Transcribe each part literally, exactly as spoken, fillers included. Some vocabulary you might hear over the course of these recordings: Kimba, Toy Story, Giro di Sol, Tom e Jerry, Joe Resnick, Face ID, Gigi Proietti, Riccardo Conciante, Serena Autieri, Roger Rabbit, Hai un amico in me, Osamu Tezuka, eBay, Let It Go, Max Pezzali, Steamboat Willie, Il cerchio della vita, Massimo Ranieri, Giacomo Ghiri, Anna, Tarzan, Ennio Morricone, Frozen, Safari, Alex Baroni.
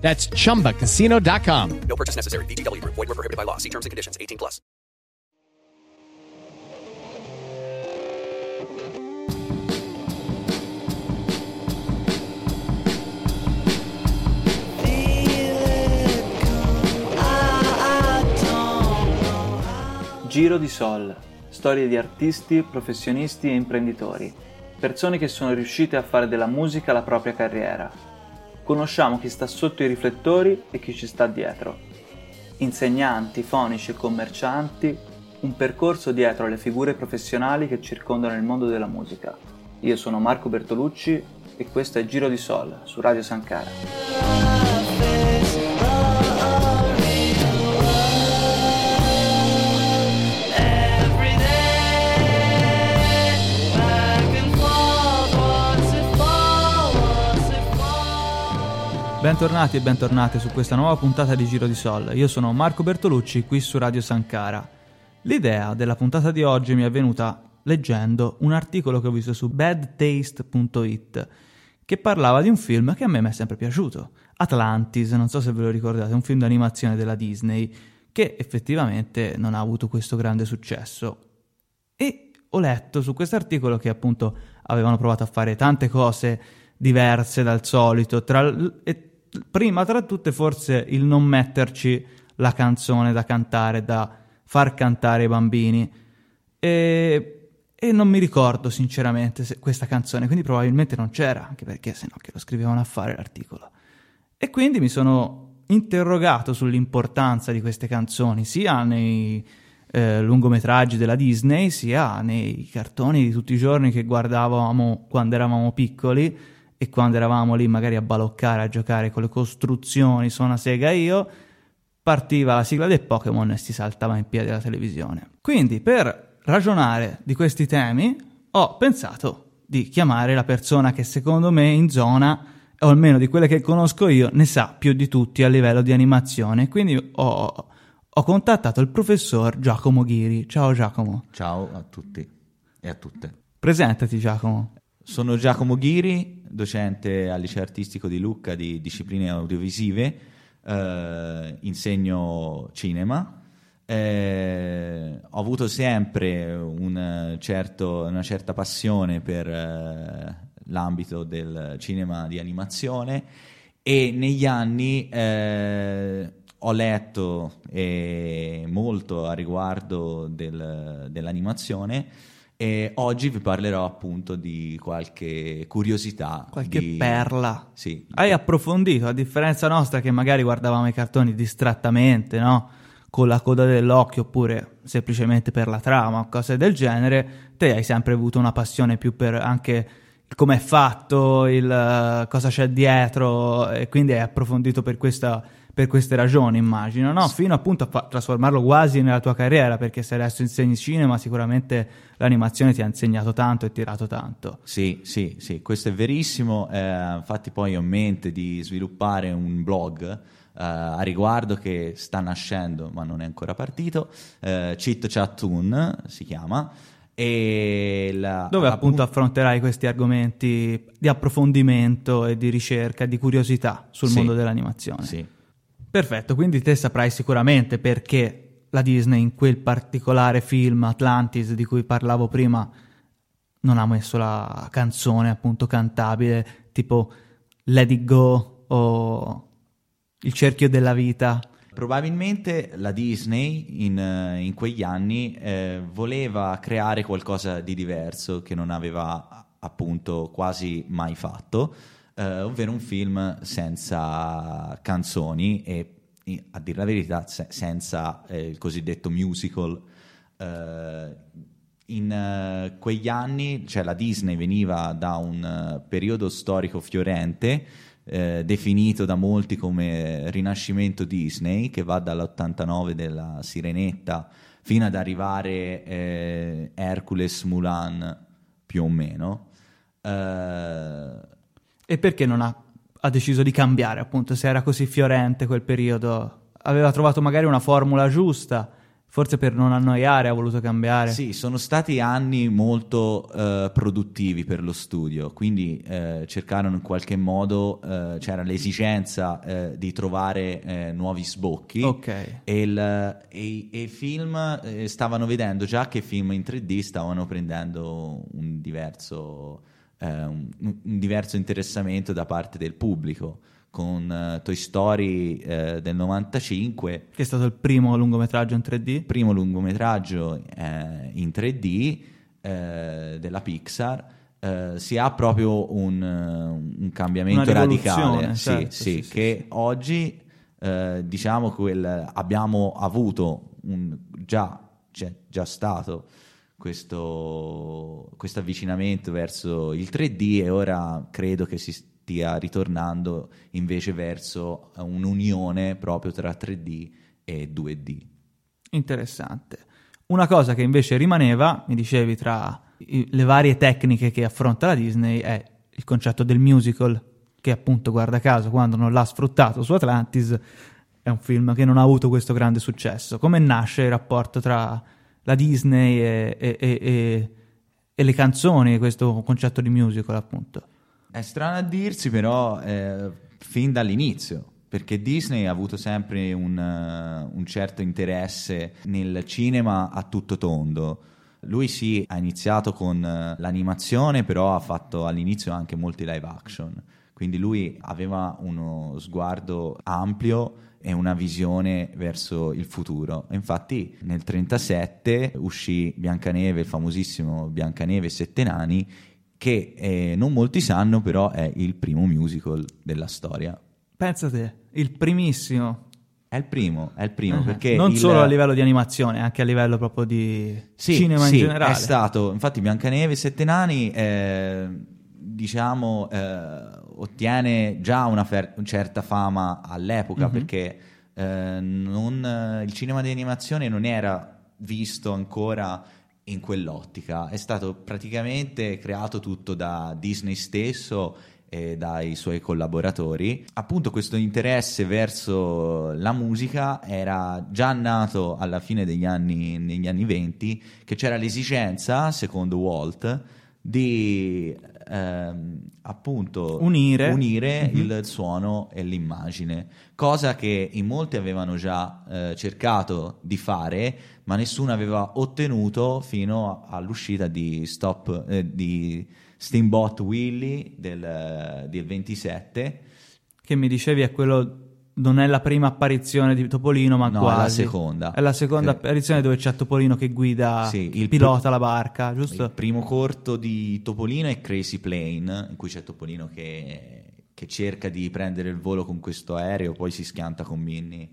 That's chumba casino dot com. No purchase necessary. V G W Group. Void where prohibited by law. See terms and conditions. eighteen plus. Giro di Sol. Storie di artisti, professionisti e imprenditori. Persone che sono riuscite a fare della musica la propria carriera. Conosciamo chi sta sotto i riflettori e chi ci sta dietro. Insegnanti, fonici e commercianti, un percorso dietro alle figure professionali che circondano il mondo della musica. Io sono Marco Bertolucci e questo è Giro di Sol su Radio Sankara. Bentornati e bentornate su questa nuova puntata di Giro di Sol. Io sono Marco Bertolucci, qui su Radio Sankara. L'idea della puntata di oggi mi è venuta leggendo un articolo che ho visto su bad taste punto it che parlava di un film che a me mi è sempre piaciuto, Atlantis, non so se ve lo ricordate, un film d'animazione della Disney che effettivamente non ha avuto questo grande successo. E ho letto su questo articolo che appunto avevano provato a fare tante cose diverse dal solito, tra... e prima tra tutte forse il non metterci la canzone da cantare, da far cantare i bambini, e, e non mi ricordo sinceramente se questa canzone, quindi probabilmente non c'era, anche perché sennò che lo scrivevano a fare l'articolo. E quindi mi sono interrogato sull'importanza di queste canzoni sia nei eh, lungometraggi della Disney, sia nei cartoni di tutti i giorni che guardavamo quando eravamo piccoli, e quando eravamo lì magari a baloccare, a giocare con le costruzioni, su una sega io, partiva la sigla dei Pokémon e si saltava in piedi la televisione. Quindi per ragionare di questi temi ho pensato di chiamare la persona che secondo me in zona, o almeno di quelle che conosco io, ne sa più di tutti a livello di animazione. Quindi ho, ho contattato il professor Giacomo Ghiri. Ciao Giacomo. Ciao a tutti e a tutte. Presentati Giacomo. Sono Giacomo Ghiri, docente al liceo artistico di Lucca di discipline audiovisive, eh, insegno cinema, eh, ho avuto sempre un certo, una certa passione per eh, l'ambito del cinema di animazione, e negli anni eh, ho letto eh, molto a riguardo del, dell'animazione. E oggi vi parlerò appunto di qualche curiosità. Qualche di... perla. Sì. Hai approfondito, a differenza nostra che magari guardavamo i cartoni distrattamente, no? Con la coda dell'occhio oppure semplicemente per la trama o cose del genere. Te hai sempre avuto una passione più per anche come è fatto, il cosa c'è dietro, e quindi hai approfondito per questa... per queste ragioni, immagino, no? Fino appunto a fa- trasformarlo quasi nella tua carriera, perché se adesso insegni cinema sicuramente l'animazione ti ha insegnato tanto e tirato tanto. Sì, sì, sì, questo è verissimo, eh, infatti poi ho in mente di sviluppare un blog eh, a riguardo che sta nascendo ma non è ancora partito, eh, Chit Chat Tune si chiama, e la, dove appunto app- affronterai questi argomenti di approfondimento e di ricerca, di curiosità sul sì, mondo dell'animazione. Sì. Perfetto, quindi te saprai sicuramente perché la Disney in quel particolare film Atlantis di cui parlavo prima non ha messo la canzone appunto cantabile tipo Let It Go o Il cerchio della vita. Probabilmente la Disney in, in quegli anni eh, voleva creare qualcosa di diverso che non aveva appunto quasi mai fatto. Uh, ovvero un film senza canzoni e, a dire la verità, se- senza eh, il cosiddetto musical. Uh, in uh, quegli anni, cioè la Disney veniva da un uh, periodo storico fiorente, uh, eh, definito da molti come rinascimento Disney, che va dall'ottantanove della Sirenetta fino ad arrivare eh, Hercules, Mulan più o meno. Eh... E perché non ha, ha deciso di cambiare, appunto, se era così fiorente quel periodo? Aveva trovato magari una formula giusta, forse per non annoiare ha voluto cambiare. Sì, sono stati anni molto eh, produttivi per lo studio, quindi eh, cercarono in qualche modo, eh, c'era l'esigenza eh, di trovare eh, nuovi sbocchi, okay. e, il, e, e i film eh, stavano vedendo già che film in tre D stavano prendendo un diverso, eh, un, un diverso interessamento da parte del pubblico, con uh, Toy Story eh, del novantacinque, che è stato il primo lungometraggio in tre D primo lungometraggio eh, in tre D eh, della Pixar. Eh, si ha proprio un, un cambiamento radicale, sì, certo, sì, sì, sì, che sì. Oggi eh, diciamo quel, abbiamo avuto un, già c'è già stato questo questo avvicinamento verso il tre D, e ora credo che si ritornando invece verso un'unione proprio tra tre D e due D. Interessante. Una cosa che invece rimaneva, mi dicevi, tra le varie tecniche che affronta la Disney è il concetto del musical, che appunto, guarda caso, quando non l'ha sfruttato su Atlantis è un film che non ha avuto questo grande successo. Come nasce il rapporto tra la Disney e, e, e, e, e le canzoni, questo concetto di musical, appunto? È strano a dirsi, però eh, fin dall'inizio, perché Disney ha avuto sempre un, uh, un certo interesse nel cinema a tutto tondo. Lui sì, ha iniziato con uh, l'animazione, però ha fatto all'inizio anche molti live action, quindi lui aveva uno sguardo ampio e una visione verso il futuro. Infatti nel trentasette uscì Biancaneve, il famosissimo Biancaneve e Sette Nani, che eh, non molti sanno, però è il primo musical della storia. Pensate, il primissimo. È il primo, è il primo, uh-huh. perché... Non il... solo a livello di animazione, anche a livello proprio di sì, cinema sì, in generale. È stato, infatti Biancaneve e Sette Nani, eh, diciamo, eh, ottiene già una fer- certa fama all'epoca, uh-huh. perché eh, non, il cinema di animazione non era visto ancora... in quell'ottica. È stato praticamente creato tutto da Disney stesso e dai suoi collaboratori. Appunto questo interesse verso la musica era già nato alla fine degli anni, negli anni venti, che c'era l'esigenza, secondo Walt, di ehm, appunto unire, unire mm-hmm. il suono e l'immagine, cosa che in molti avevano già eh, cercato di fare, ma nessuno aveva ottenuto fino all'uscita di, Stop, eh, di Steamboat Willie del, del ventisette, che mi dicevi è quello... Non è la prima apparizione di Topolino, ma no, quasi. No, è la seconda. È la seconda apparizione dove c'è Topolino che guida, sì, il pilota pr- la barca, giusto? Il primo corto di Topolino è Crazy Plane, in cui c'è Topolino che, che cerca di prendere il volo con questo aereo, poi si schianta con Minnie.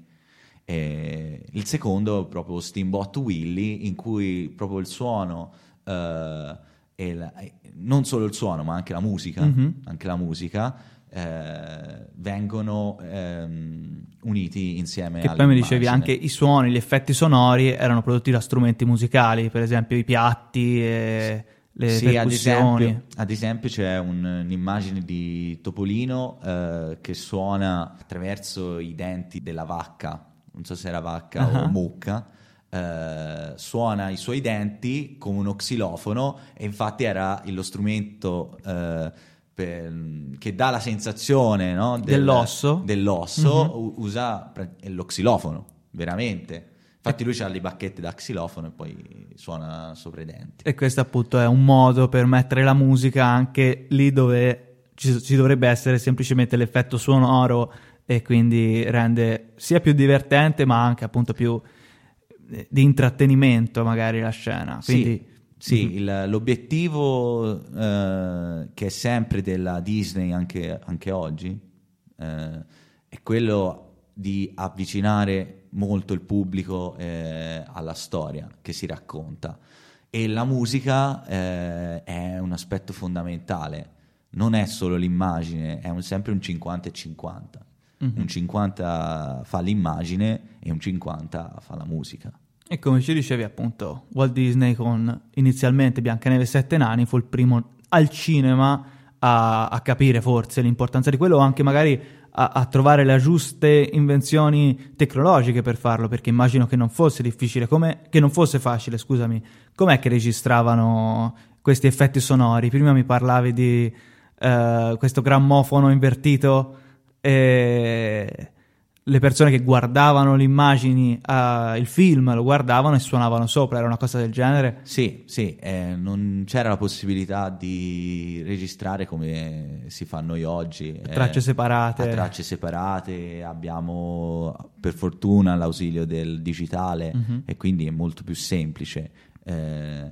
E il secondo è proprio Steamboat Willie, in cui proprio il suono... Eh, e la, non solo il suono, ma anche la musica. Mm-hmm. Anche la musica... Eh, vengono ehm, uniti insieme. Che poi mi dicevi anche i suoni, gli effetti sonori erano prodotti da strumenti musicali, per esempio i piatti e le sì, percussioni. Ad esempio, ad esempio c'è un, un'immagine di Topolino eh, che suona attraverso i denti della vacca, non so se era vacca uh-huh. o mucca. Eh, suona i suoi denti come uno xilofono, e infatti era lo strumento eh, per, che dà la sensazione, no, del, dell'osso, dell'osso mm-hmm. usa lo xilofono, veramente. Infatti lui c'ha le bacchette da xilofono e poi suona sopra i denti. E questo appunto è un modo per mettere la musica anche lì dove ci, ci dovrebbe essere semplicemente l'effetto sonoro, e quindi rende sia più divertente ma anche appunto più di intrattenimento magari la scena. Quindi sì. Sì, il, l'obiettivo eh, che è sempre della Disney anche, anche oggi eh, è quello di avvicinare molto il pubblico eh, alla storia che si racconta, e la musica eh, è un aspetto fondamentale non è solo l'immagine, è un, sempre un cinquanta e cinquanta. Mm-hmm. Un cinquanta fa l'immagine e un cinquanta fa la musica. E come ci dicevi appunto, Walt Disney con inizialmente Biancaneve e Sette Nani fu il primo al cinema a, a capire forse l'importanza di quello, o anche magari a, a trovare le giuste invenzioni tecnologiche per farlo, perché immagino che non fosse difficile, come che non fosse facile, scusami. Com'è che registravano questi effetti sonori? Prima mi parlavi di eh, questo grammofono invertito e le persone che guardavano le immagini, uh, il film, lo guardavano e suonavano sopra, era una cosa del genere? Sì, sì, eh, non c'era la possibilità di registrare come si fa noi oggi. A tracce eh, separate. A tracce separate, abbiamo per fortuna l'ausilio del digitale, mm-hmm. e quindi è molto più semplice. Eh,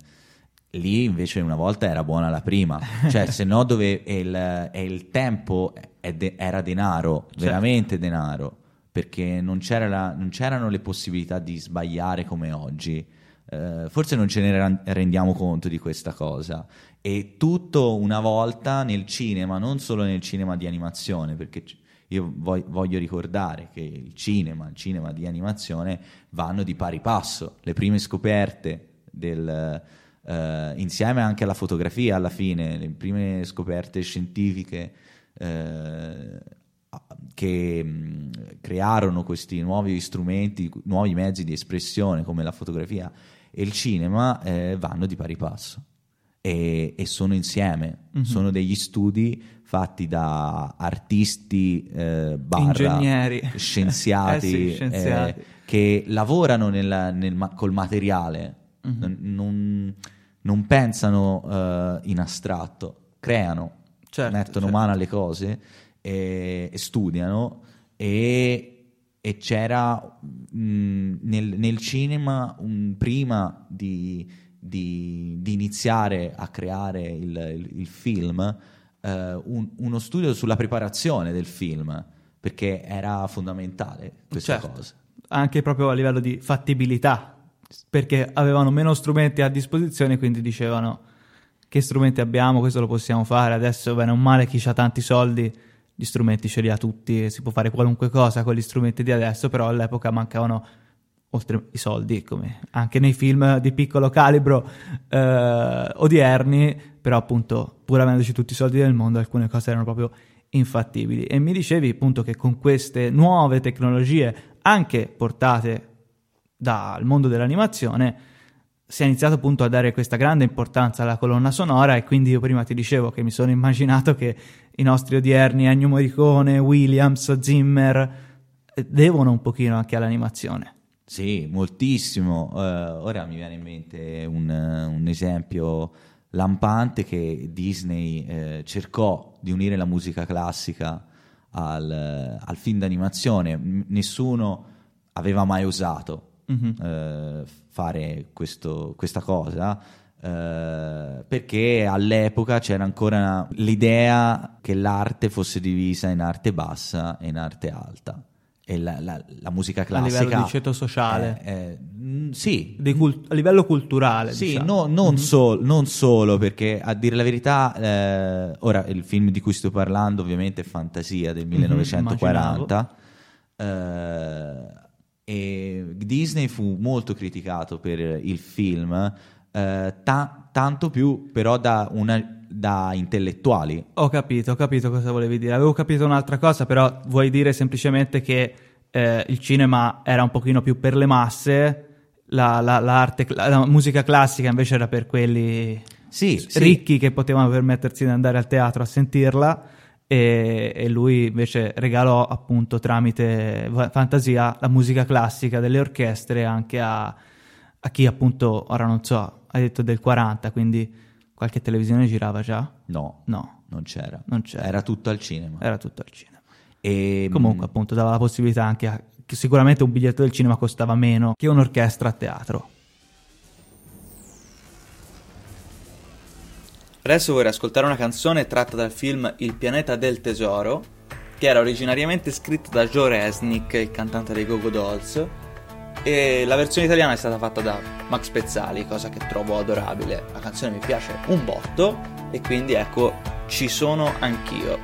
lì invece una volta era buona la prima, cioè se no dove il, il tempo de- era denaro, certo. veramente denaro. Perché non, c'era la, non c'erano le possibilità di sbagliare come oggi. Eh, forse non ce ne rendiamo conto di questa cosa. E tutto una volta nel cinema, non solo nel cinema di animazione, perché io voglio ricordare che il cinema, il cinema di animazione vanno di pari passo. Le prime scoperte, del, eh, insieme anche alla fotografia alla fine, le prime scoperte scientifiche, eh, che mh, crearono questi nuovi strumenti, nuovi mezzi di espressione come la fotografia e il cinema, eh, vanno di pari passo e, e sono insieme, mm-hmm. sono degli studi fatti da artisti, eh, barra ingegneri, scienziati, eh sì, scienziati. Eh, che lavorano nella, nel, col materiale, mm-hmm. non, non, non pensano eh, in astratto, creano, certo, mettono certo. mano alle cose e studiano e, e c'era mh, nel, nel cinema un, prima di, di, di iniziare a creare il, il, il film, eh, un, uno studio sulla preparazione del film, perché era fondamentale questa certo. cosa, anche proprio a livello di fattibilità, perché avevano meno strumenti a disposizione, quindi dicevano che strumenti abbiamo, questo lo possiamo fare adesso, bene o male chi ha tanti soldi gli strumenti ce li ha tutti e si può fare qualunque cosa con gli strumenti di adesso, però all'epoca mancavano, oltre i soldi, come anche nei film di piccolo calibro eh, odierni, però appunto pur avendoci tutti i soldi del mondo alcune cose erano proprio infattibili. E mi dicevi appunto che con queste nuove tecnologie, anche portate dal mondo dell'animazione, si è iniziato appunto a dare questa grande importanza alla colonna sonora, e quindi io prima ti dicevo che mi sono immaginato che i nostri odierni Ennio Morricone, Williams, Zimmer devono un pochino anche all'animazione. Sì, moltissimo. Uh, ora mi viene in mente un, un esempio lampante che Disney eh, cercò di unire la musica classica al, al film d'animazione. M- nessuno aveva mai osato mm-hmm. uh, fare questo, questa cosa, eh, perché all'epoca c'era ancora l'idea che l'arte fosse divisa in arte bassa e in arte alta, e la, la, la musica classica a livello di ceto sociale è, è, sì di cult- a livello culturale sì diciamo. no, non, mm-hmm. sol- non solo perché a dire la verità eh, ora il film di cui sto parlando ovviamente è Fantasia del millenovecentoquaranta, mm-hmm, e Disney fu molto criticato per il film, eh, ta- tanto più però da, una, da intellettuali. Ho capito, ho capito cosa volevi dire. Avevo capito un'altra cosa, però vuoi dire semplicemente che eh, il cinema era un pochino più per le masse, la, la, l'arte, la, la musica classica invece era per quelli sì, ricchi sì. che potevano permettersi di andare al teatro a sentirla. E, e lui invece regalò appunto tramite Fantasia la musica classica delle orchestre anche a, a chi appunto, ora non so, hai detto del quaranta, quindi qualche televisione girava già? No, no, non c'era, non c'era. Era tutto al cinema. Era tutto al cinema. E comunque appunto dava la possibilità anche a, che sicuramente un biglietto del cinema costava meno che un'orchestra a teatro. Adesso vorrei ascoltare una canzone tratta dal film Il Pianeta del Tesoro, che era originariamente scritta da Joe Resnick, il cantante dei Go Go Dolls, e la versione italiana è stata fatta da Max Pezzali, cosa che trovo adorabile. La canzone mi piace un botto e quindi ecco Ci sono anch'io.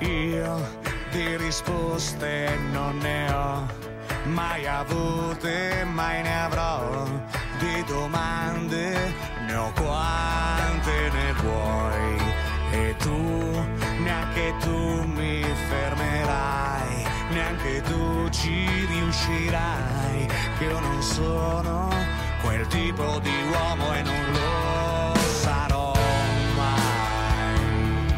Io di risposte non ne ho mai avute, mai ne avrò. Di domande ne ho quante ne vuoi, e tu, neanche tu mi fermerai, neanche tu ci riuscirai, che io non sono quel tipo di uomo e non lo sarò mai.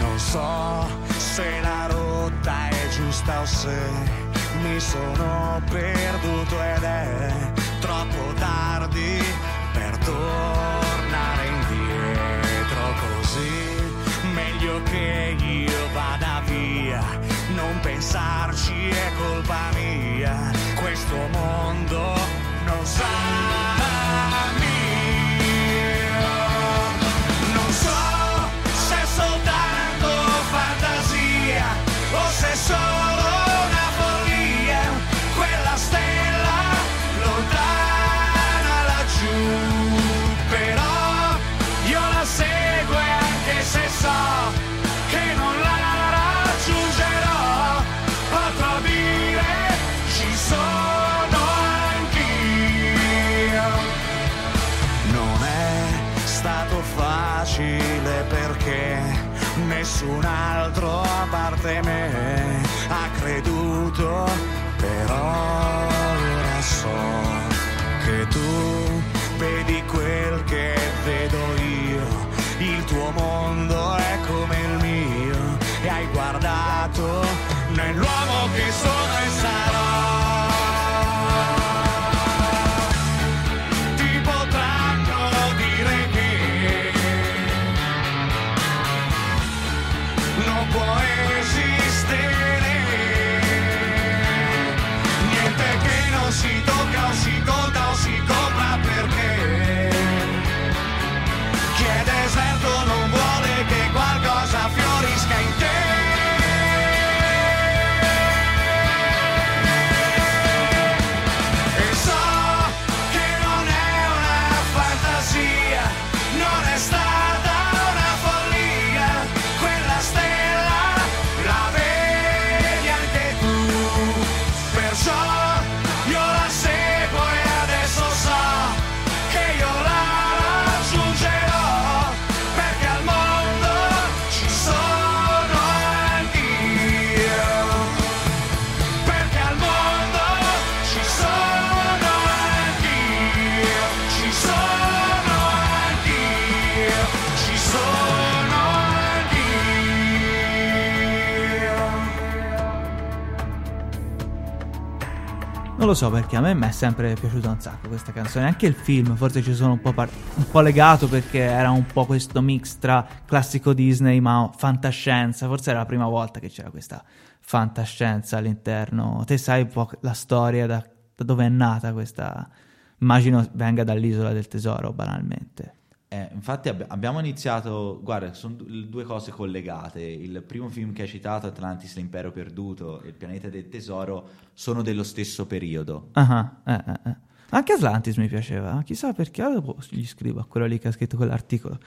Non so se la rotta è giusta o se mi sono perduto ed è troppo tardi per tornare indietro, così meglio che io vada via, non pensarci è colpa mia, questo mondo non sarà mio. Non so se è soltanto fantasia o se solo una follia, quella stella lontana laggiù, però io la seguo anche se so che non la raggiungerò, potrò dire ci sono anch'io. Non è stato facile perché nessun altro a parte me ha creduto, però ora so che tu vedi quel che vedo io, il tuo mondo è come il mio, e hai guardato nell'uomo che sono e sarò. Non lo so perché, a me mi è sempre piaciuta un sacco questa canzone, anche il film, forse ci sono un po', par- un po' legato perché era un po' questo mix tra classico Disney ma fantascienza, forse era la prima volta che c'era questa fantascienza all'interno. Te sai un po' la storia da, da dove è nata questa, immagino venga dall'Isola del Tesoro banalmente. Eh, infatti ab- abbiamo iniziato, guarda, sono d- due cose collegate. Il primo film che hai citato, Atlantis, l'impero perduto, e Il pianeta del tesoro, sono dello stesso periodo. Uh-huh, eh, eh. Anche Atlantis mi piaceva, chissà perché. Allora dopo gli scrivo a quello lì che ha scritto quell'articolo.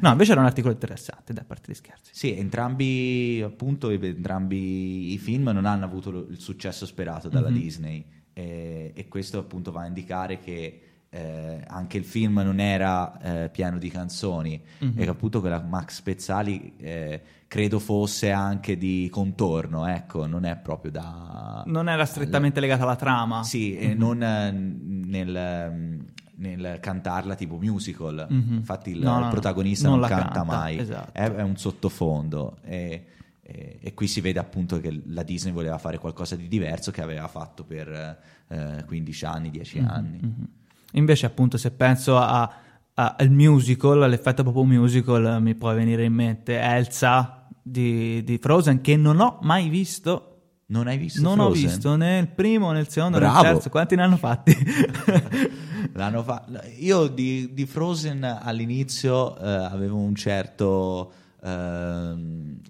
No, invece era un articolo interessante, da parte di scherzi. Sì, entrambi appunto, entrambi i film non hanno avuto lo- il successo sperato dalla mm-hmm. Disney, eh, e questo appunto va a indicare che Eh, anche il film non era eh, pieno di canzoni, mm-hmm. e appunto quella Max Pezzali eh, credo fosse anche di contorno, ecco, non è proprio da... non era strettamente alla... legata alla trama. Sì, mm-hmm. e non eh, nel, nel cantarla tipo musical, mm-hmm. infatti il, no, il protagonista non, non canta, canta mai, esatto. è, è un sottofondo, e, e, e qui si vede appunto che la Disney voleva fare qualcosa di diverso che aveva fatto per eh, quindici anni, dieci mm-hmm. anni. Mm-hmm. Invece appunto se penso a, a, al musical, all'effetto proprio musical, mi può venire in mente Elsa di, di Frozen, che non ho mai visto. Non hai visto non Frozen? Non ho visto né il primo né il secondo Bravo. né il terzo. Quanti ne hanno fatti? L'hanno fa- Io di, di Frozen all'inizio eh, avevo un certo... Eh,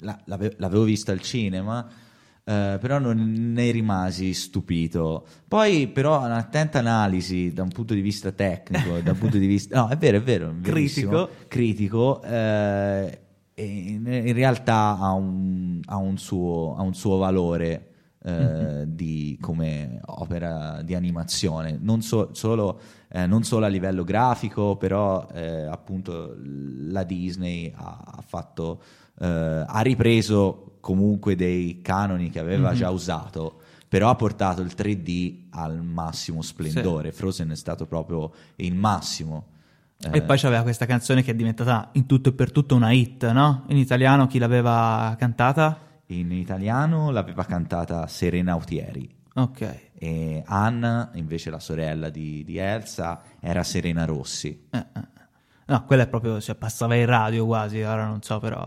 l'avevo, l'avevo visto al cinema. eh, però non ne rimasi stupito. Poi però un'attenta analisi da un punto di vista tecnico, da un punto di vista... No, è vero, è vero. È critico. Critico. Eh, in, in realtà ha un, ha un suo, ha un suo valore. Mm-hmm. Di, come opera di animazione, non, so, solo, eh, non solo a livello grafico, però eh, appunto la Disney ha, ha fatto eh, ha ripreso comunque dei canoni che aveva mm-hmm. già usato, però ha portato il tre D al massimo splendore. Sì. Frozen è stato proprio il massimo. E eh. poi c'aveva questa canzone che è diventata in tutto e per tutto una hit, no? In italiano chi l'aveva cantata? In italiano l'aveva cantata Serena Autieri. Ok. E Anna, invece la sorella di, di Elsa, era Serena Rossi. Eh, eh. No, quella è proprio, cioè, passava in radio quasi, ora non so, però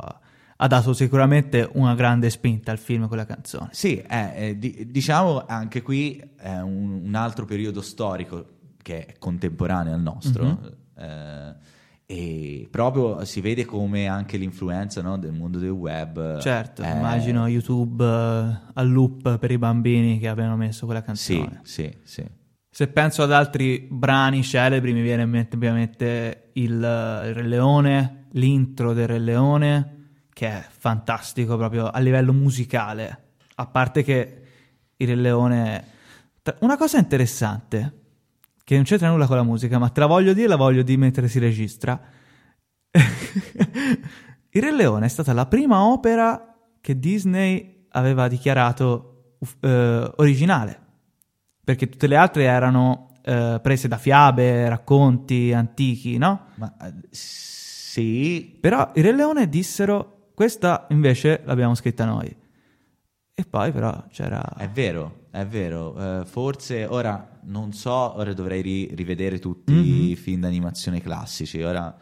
ha dato sicuramente una grande spinta al film quella canzone. Sì, eh, eh, diciamo anche qui è un, un altro periodo storico che è contemporaneo al nostro. Mm-hmm. eh, E proprio si vede come anche l'influenza, no, del mondo del web. Certo, è... immagino YouTube uh, a loop per i bambini che avevano messo quella canzone. Sì, sì, sì. Se penso ad altri brani celebri mi viene in mente ovviamente il, il Re Leone, l'intro del Re Leone, che è fantastico proprio a livello musicale. A parte che il Re Leone... Una cosa interessante... che non c'entra nulla con la musica, ma te la voglio dire e la voglio dire mentre si registra. Il Re Leone è stata la prima opera che Disney aveva dichiarato uh, originale, perché tutte le altre erano uh, prese da fiabe, racconti antichi, no? Ma, uh, sì. Però il Re Leone dissero, questa invece l'abbiamo scritta noi. E poi però c'era... È vero, è vero. Uh, forse ora... Non so, ora dovrei ri- rivedere tutti mm-hmm. i film d'animazione classici. Ora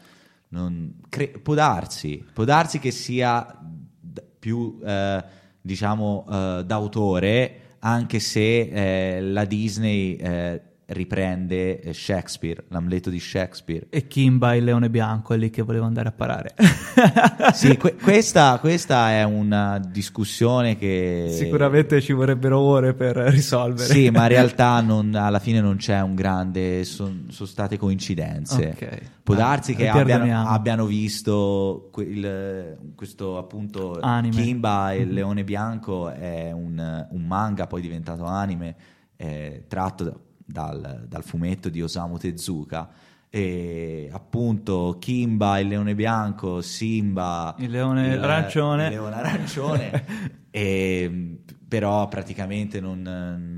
non cre- può darsi, può darsi che sia d- più eh, diciamo eh, d'autore, anche se eh, la Disney eh, riprende eh, Shakespeare, l'Amleto di Shakespeare. E Kimba il Leone Bianco è lì che volevo andare a parare. Sì, que- questa, questa è una discussione che... Sicuramente ci vorrebbero ore per risolvere. Sì, ma in realtà non, alla fine non c'è un grande... Sono son state coincidenze. Okay. Può ah, darsi che abbiano, abbiano visto quel, questo appunto... Anime. Kimba e il mm-hmm. Leone Bianco è un, un manga poi diventato anime, eh, tratto... Da, Dal, dal fumetto di Osamu Tezuka, e appunto Kimba il Leone Bianco, Simba il Leone il, arancione, il leone arancione e, però praticamente non,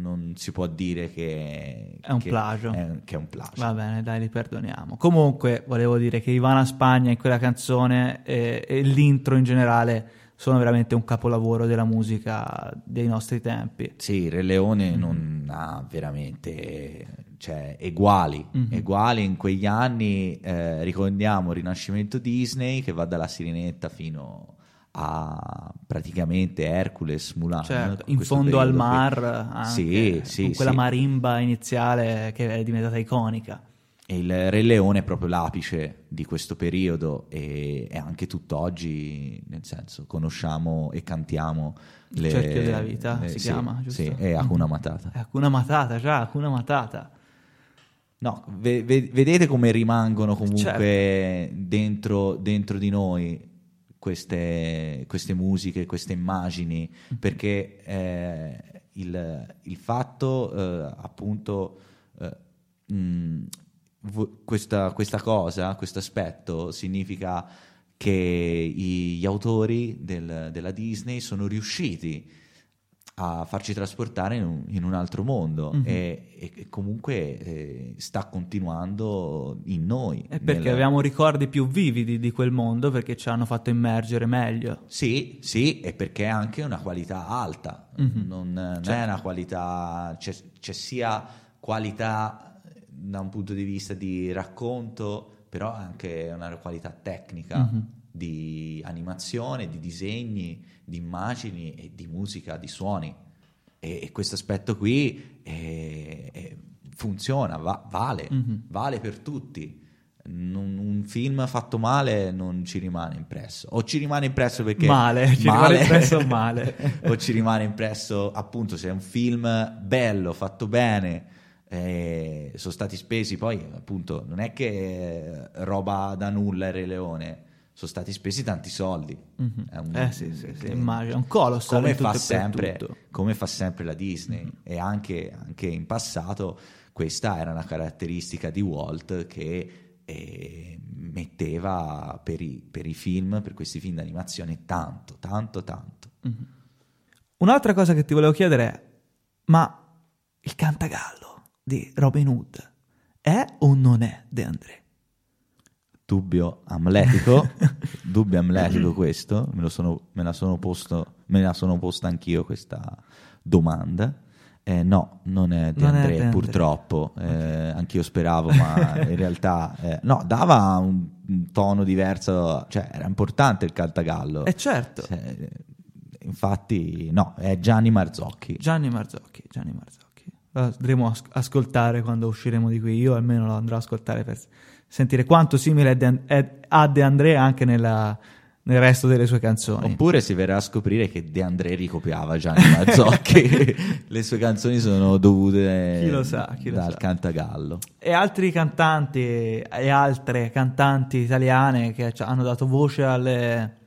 non si può dire che è un che, plagio è, che è un plagio. Va bene, dai, li perdoniamo. Comunque volevo dire che Ivana Spagna in quella canzone e, e l'intro in generale sono veramente un capolavoro della musica dei nostri tempi. Sì, Re Leone mm-hmm. non ha veramente, cioè, eguali, mm-hmm. eguali in quegli anni. Eh, ricordiamo il Rinascimento Disney che va dalla Sirenetta fino a praticamente Hercules, Mulan. Certo, in fondo al mar, anche, sì, sì, con quella sì. marimba iniziale che è diventata iconica. E il Re Leone è proprio l'apice di questo periodo e, e anche tutt'oggi, nel senso, conosciamo e cantiamo le, Il cerchio della vita le, si sì, chiama, giusto? Sì, è Akuna Matata. È Akuna Matata, già, Akuna Matata. No, ve, ve, vedete come rimangono comunque certo. dentro, dentro di noi queste, queste musiche, queste immagini, mm-hmm. perché eh, il, il fatto eh, appunto... Eh, mh, Questa, questa cosa, questo aspetto significa che gli autori del, della Disney sono riusciti a farci trasportare in un, in un altro mondo mm-hmm. e, e comunque eh, sta continuando in noi. E perché nella... abbiamo ricordi più vividi di quel mondo, perché ci hanno fatto immergere meglio. Sì, sì, e perché è anche una qualità alta, mm-hmm. non, non certo. è una qualità, c'è, c'è sia qualità da un punto di vista di racconto, però anche una qualità tecnica mm-hmm. di animazione, di disegni, di immagini e di musica, di suoni. E, e questo aspetto qui è, è, funziona, va, vale, mm-hmm. vale per tutti. Non, un, film fatto male non ci rimane impresso, o ci rimane impresso perché male, ci male, rimane impresso male o ci rimane impresso appunto se è un film bello fatto bene, eh, sono stati spesi, poi appunto non è che roba da nulla il Re Leone, sono stati spesi tanti soldi, mm-hmm. è un, eh, sì, sì, sì, è un colosso, come, come fa sempre la Disney, mm-hmm. e anche, anche in passato questa era una caratteristica di Walt che eh, metteva per i, per i film, per questi film d'animazione, tanto, tanto, tanto. Mm-hmm. Un'altra cosa che ti volevo chiedere è, ma il Cantagallo di Robin Hood è o non è De André? Dubbio amletico, dubbio amletico questo, me, lo sono, me, la sono posto, me la sono posta anch'io questa domanda. Eh, no, non è De André, non è purtroppo, okay. eh, anch'io speravo, ma in realtà eh, no, dava un, un tono diverso, cioè era importante il Cantagallo. E eh certo. Cioè, infatti no, è Gianni Marzocchi. Gianni Marzocchi, Gianni Marzocchi. Lo andremo a ascoltare quando usciremo di qui, io almeno lo andrò a ascoltare per sentire quanto simile è, De, è a De André anche nella, nel resto delle sue canzoni. Oppure si verrà a scoprire che De André ricopiava Gianni Marzocchi. Le sue canzoni sono dovute chi lo sa, chi lo dal sa. Cantagallo. E altri cantanti e altre cantanti italiane che hanno dato voce alle,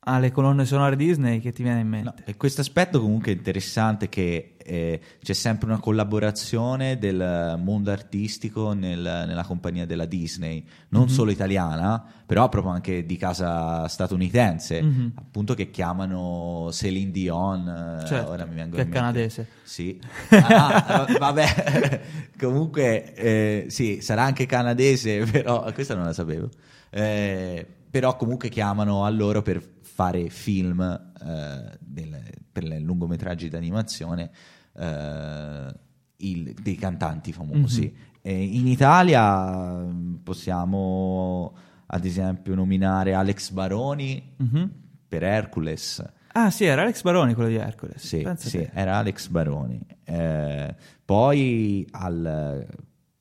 alle colonne sonore Disney, che ti viene in mente? No, e questo aspetto comunque è interessante, che Eh, c'è sempre una collaborazione del mondo artistico nel, nella compagnia della Disney, non mm-hmm. solo italiana, però proprio anche di casa statunitense, mm-hmm. appunto, che chiamano Celine Dion, certo, ora mi vengo che in mente. Canadese, sì. Ah, vabbè. Comunque eh, sì, sarà anche canadese, però questa non la sapevo, eh, però comunque chiamano a loro per fare film eh, del, per i lungometraggi d'animazione eh, il, dei cantanti famosi. Mm-hmm. E in Italia possiamo ad esempio nominare Alex Baroni, mm-hmm. per Hercules. Ah sì, era Alex Baroni quello di Hercules. Sì, sì, era Alex Baroni. Eh, poi al...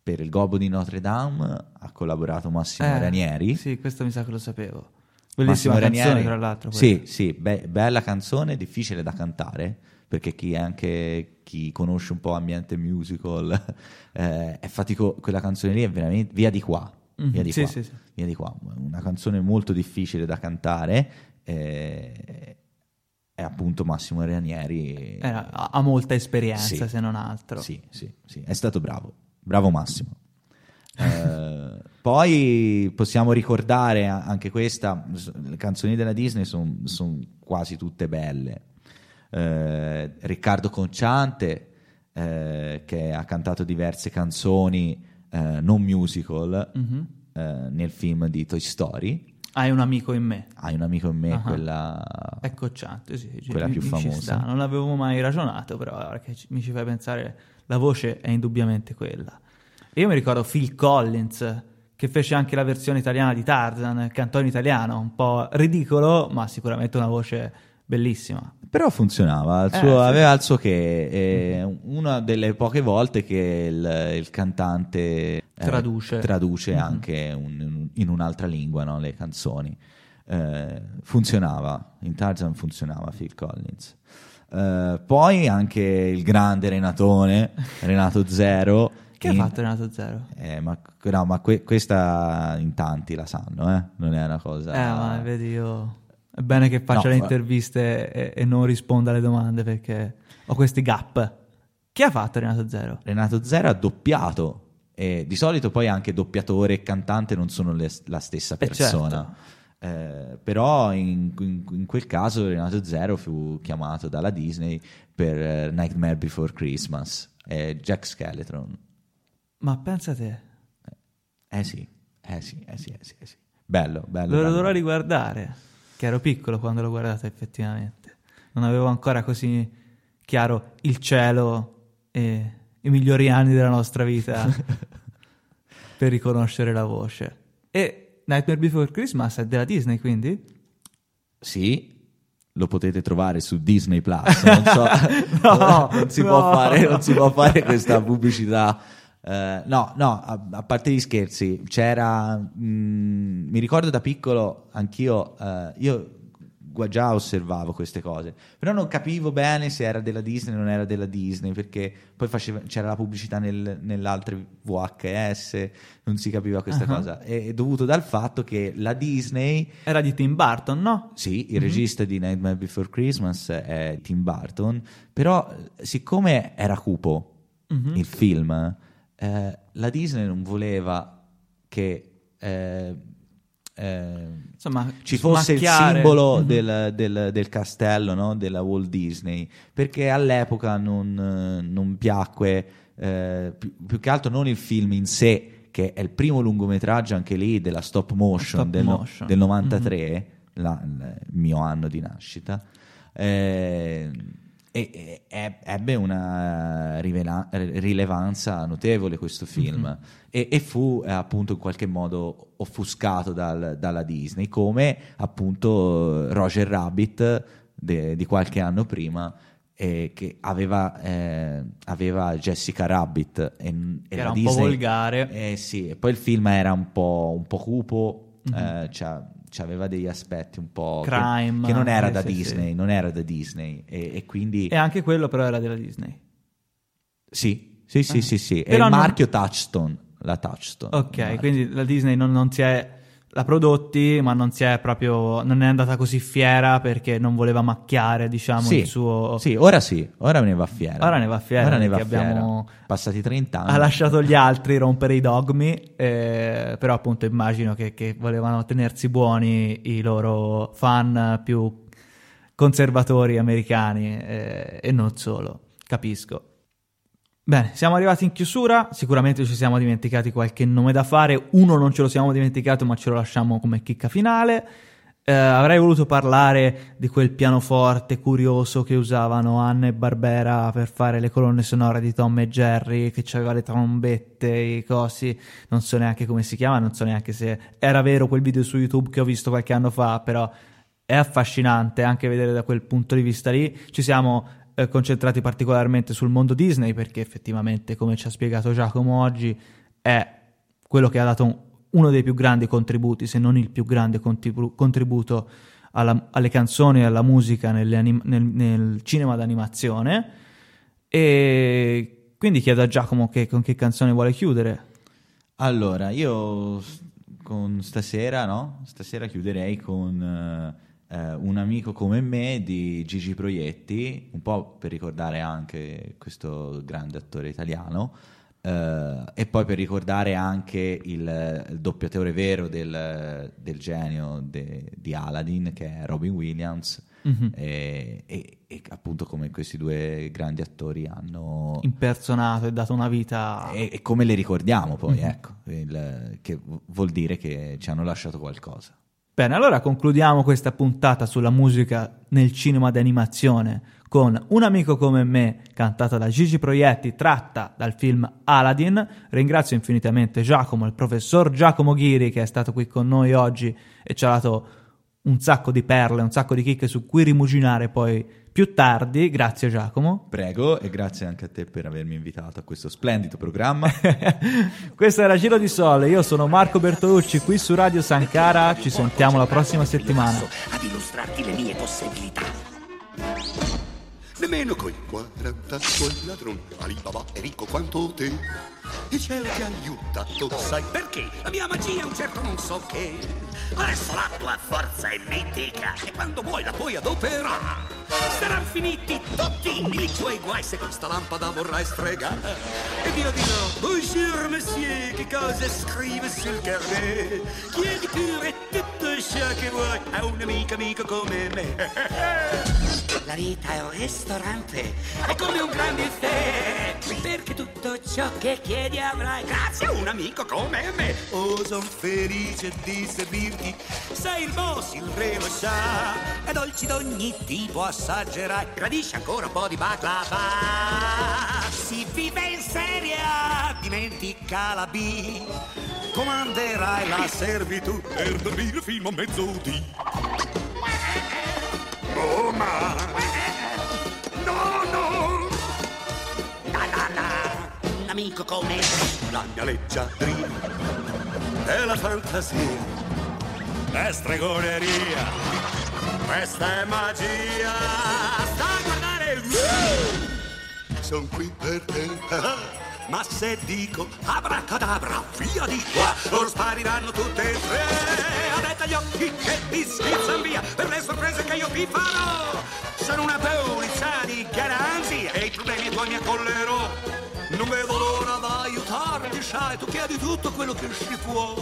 per il Gobbo di Notre Dame ha collaborato Massimo eh, Ranieri. Sì, questo mi sa che lo sapevo. Bellissima Massimo canzone Ranieri, tra l'altro. Quella. Sì, sì, be- bella canzone, difficile da cantare, perché chi è anche chi conosce un po' ambiente musical eh, è fatico, quella canzone lì è veramente via di qua, mm-hmm. via di sì, qua, sì, sì. via di qua. Una canzone molto difficile da cantare. Eh, è appunto Massimo Ranieri. Eh, ha molta esperienza, sì, se non altro. Sì, sì, sì, è stato bravo. Bravo Massimo. Eh, poi possiamo ricordare anche questa, le canzoni della Disney sono son quasi tutte belle. Eh, Riccardo Conciante eh, che ha cantato diverse canzoni eh, non musical, mm-hmm. eh, nel film di Toy Story. Hai un amico in me. Hai un amico in me, uh-huh. quella è Conciante, sì, quella mi, più mi famosa. Non l'avevo mai ragionato, però perché mi ci fai pensare. La voce è indubbiamente quella. Io mi ricordo Phil Collins, che fece anche la versione italiana di Tarzan, cantò in italiano, un po' ridicolo, ma sicuramente una voce bellissima. Però funzionava, il suo, eh, aveva il suo che. È una delle poche volte che il, il cantante eh, traduce, traduce mm-hmm. anche un, in un'altra lingua, no, le canzoni. Eh, funzionava, in Tarzan funzionava Phil Collins. Uh, poi anche il grande Renatone, Renato Zero. Che in... ha fatto Renato Zero? Eh, ma no, ma que- questa in tanti la sanno, eh? Non è una cosa... Eh, ma vedi, io... È bene che faccia no, le interviste e, e non risponda alle domande, perché ho questi gap. Che ha fatto Renato Zero? Renato Zero ha doppiato. E di solito poi anche doppiatore e cantante non sono le, la stessa persona. Eh, certo. Eh, però in, in, in quel caso Renato Zero fu chiamato dalla Disney per uh, Nightmare Before Christmas e Jack Skellington. Ma pensa te. Eh, eh sì, eh sì, eh sì, eh sì, eh sì. Bello, bello. Lo dovrò riguardare, che ero piccolo quando l'ho guardata effettivamente. Non avevo ancora così chiaro il cielo e i migliori anni della nostra vita per riconoscere la voce. E Nightmare Before Christmas è della Disney, quindi? Sì, lo potete trovare su Disney Plus. Non so, no, non, si no. può fare, non si può fare questa pubblicità Uh, no, no, a, a parte gli scherzi, c'era, mh, mi ricordo da piccolo anch'io, uh, io già osservavo queste cose, però non capivo bene se era della Disney o non era della Disney, perché poi faceva, c'era la pubblicità nel, nell'altre V H S, non si capiva questa uh-huh. cosa, e, è dovuto dal fatto che la Disney era di Tim Burton, no? Sì, il mm-hmm. regista di Nightmare Before Christmas è Tim Burton, però siccome era cupo mm-hmm. il film... Eh, la Disney non voleva che eh, eh, insomma, ci fosse smacchiare. il simbolo mm-hmm. del, del, del castello, no? Della Walt Disney, perché all'epoca non, non piacque, eh, più, più che altro non il film in sé, che è il primo lungometraggio anche lì della stop motion, stop del, motion. del novantatré, mm-hmm. la, il mio anno di nascita, eh, e ebbe una rivela- rilevanza notevole questo film mm-hmm. e, e fu appunto in qualche modo offuscato dal, dalla Disney, come appunto Roger Rabbit de, di qualche anno prima, eh, che aveva, eh, aveva Jessica Rabbit e, e era la un Disney, po' volgare eh, sì, e poi il film era un po', un po' cupo mm-hmm. eh, cioè, aveva degli aspetti un po' crime, che, che non era eh, da sì, Disney, sì. non era da Disney e, e quindi e anche quello però era della Disney. Sì, sì, sì, ah. sì, sì. È il non... marchio Touchstone, la Touchstone. Ok, quindi la Disney non, non si è la prodotti, ma non si è proprio non è andata così fiera perché non voleva macchiare, diciamo, sì, il suo Sì, ora sì, ora ne va fiera. Ora ne va fiera, ora ne va fiera. Abbiamo passati trenta anni. Ha lasciato gli altri rompere i dogmi, eh, però appunto immagino che, che volevano tenersi buoni i loro fan più conservatori americani, eh, e non solo. Capisco. Bene, siamo arrivati in chiusura, sicuramente ci siamo dimenticati qualche nome da fare, uno non ce lo siamo dimenticato ma ce lo lasciamo come chicca finale, eh, avrei voluto parlare di quel pianoforte curioso che usavano Hanna e Barbera per fare le colonne sonore di Tom e Jerry, che aveva le trombette, i cosi, non so neanche come si chiama, non so neanche se era vero quel video su YouTube che ho visto qualche anno fa, però è affascinante anche vedere da quel punto di vista lì. Ci siamo concentrati particolarmente sul mondo Disney perché effettivamente, come ci ha spiegato Giacomo oggi, è quello che ha dato un, uno dei più grandi contributi, se non il più grande contribu- contributo alla, alle canzoni e alla musica nelle anim- nel, nel cinema d'animazione. E quindi chiedo a Giacomo che, con che canzone vuole chiudere. Allora, io con stasera, no? Stasera chiuderei con... Uh... Uh, un amico come me di Gigi Proietti, un po' per ricordare anche questo grande attore italiano, uh, e poi per ricordare anche il, il doppiatore vero del, del genio de, di Aladdin, che è Robin Williams, mm-hmm. e, e, e appunto come questi due grandi attori hanno impersonato e dato una vita, e, e come le ricordiamo poi, mm-hmm. ecco, il, che vuol dire che ci hanno lasciato qualcosa. Bene, allora concludiamo questa puntata sulla musica nel cinema d'animazione con Un amico come me, cantata da Gigi Proietti, tratta dal film Aladdin. Ringrazio infinitamente Giacomo, il professor Giacomo Ghiri, che è stato qui con noi oggi e ci ha dato un sacco di perle, un sacco di chicche su cui rimuginare poi più tardi. Grazie Giacomo. Prego, e grazie anche a te per avermi invitato a questo splendido programma. Questo era Giro di Sol, io sono Marco Bertolucci qui su Radio Sankara, ci sentiamo la prossima settimana. Ad illustrarti le mie possibilità. Nemmeno coi quarantacinque ladroni, Alibaba è ricco quanto te. E c'è che aiuta, tu sai perché? La mia magia è un certo non so che. Adesso la tua forza è mitica e quando vuoi la puoi adoperare. Saranno finiti tutti i tuoi guai se questa lampada vorrai stregare. E Dio di no. Bonjour monsieur, che cosa scrive sul carnet? Chiedi pure tutto ciò che vuoi a un amico amico come me. La vita è un ristorante, è come un grande buffet, perché tutto ciò che chiedi avrai grazie a un amico come me. Oh, son felice di servirti, sei il boss, il re lo sa, e dolci d'ogni tipo assaggerai. Gradisci ancora un po' di baklava. Si vive in serie, dimentica la B, comanderai la servitù per dormire fino a mezzodì. Oh, ma no, no, na, na, na. amico come la galleggiatria e la fantasia è stregoneria, questa è magia, sta a guardare, sono qui per te. Ma se dico abracadabra, via di qua, loro spariranno tutte e tre. Avrete gli occhi che ti schizzano via per le sorprese che io ti farò. Sono una polizia di garanzia e i problemi tuoi mi accollerò. Non vedo l'ora da aiutarti, sai, tu chiedi tutto quello che si può.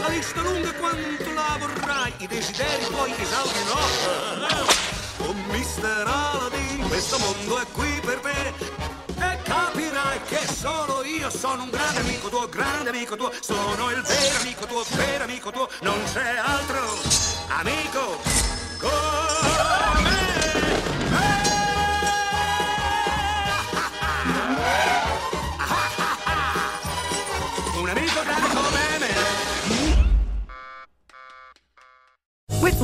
La lista lunga quanto la vorrai, i desideri tuoi esaudirò. Oh, mister Aladdin, questo mondo è qui per te. E capirai che solo io sono un grande amico tuo, grande amico tuo. Sono il vero amico tuo, vero amico tuo. Non c'è altro amico come me. Un amico grande come me. With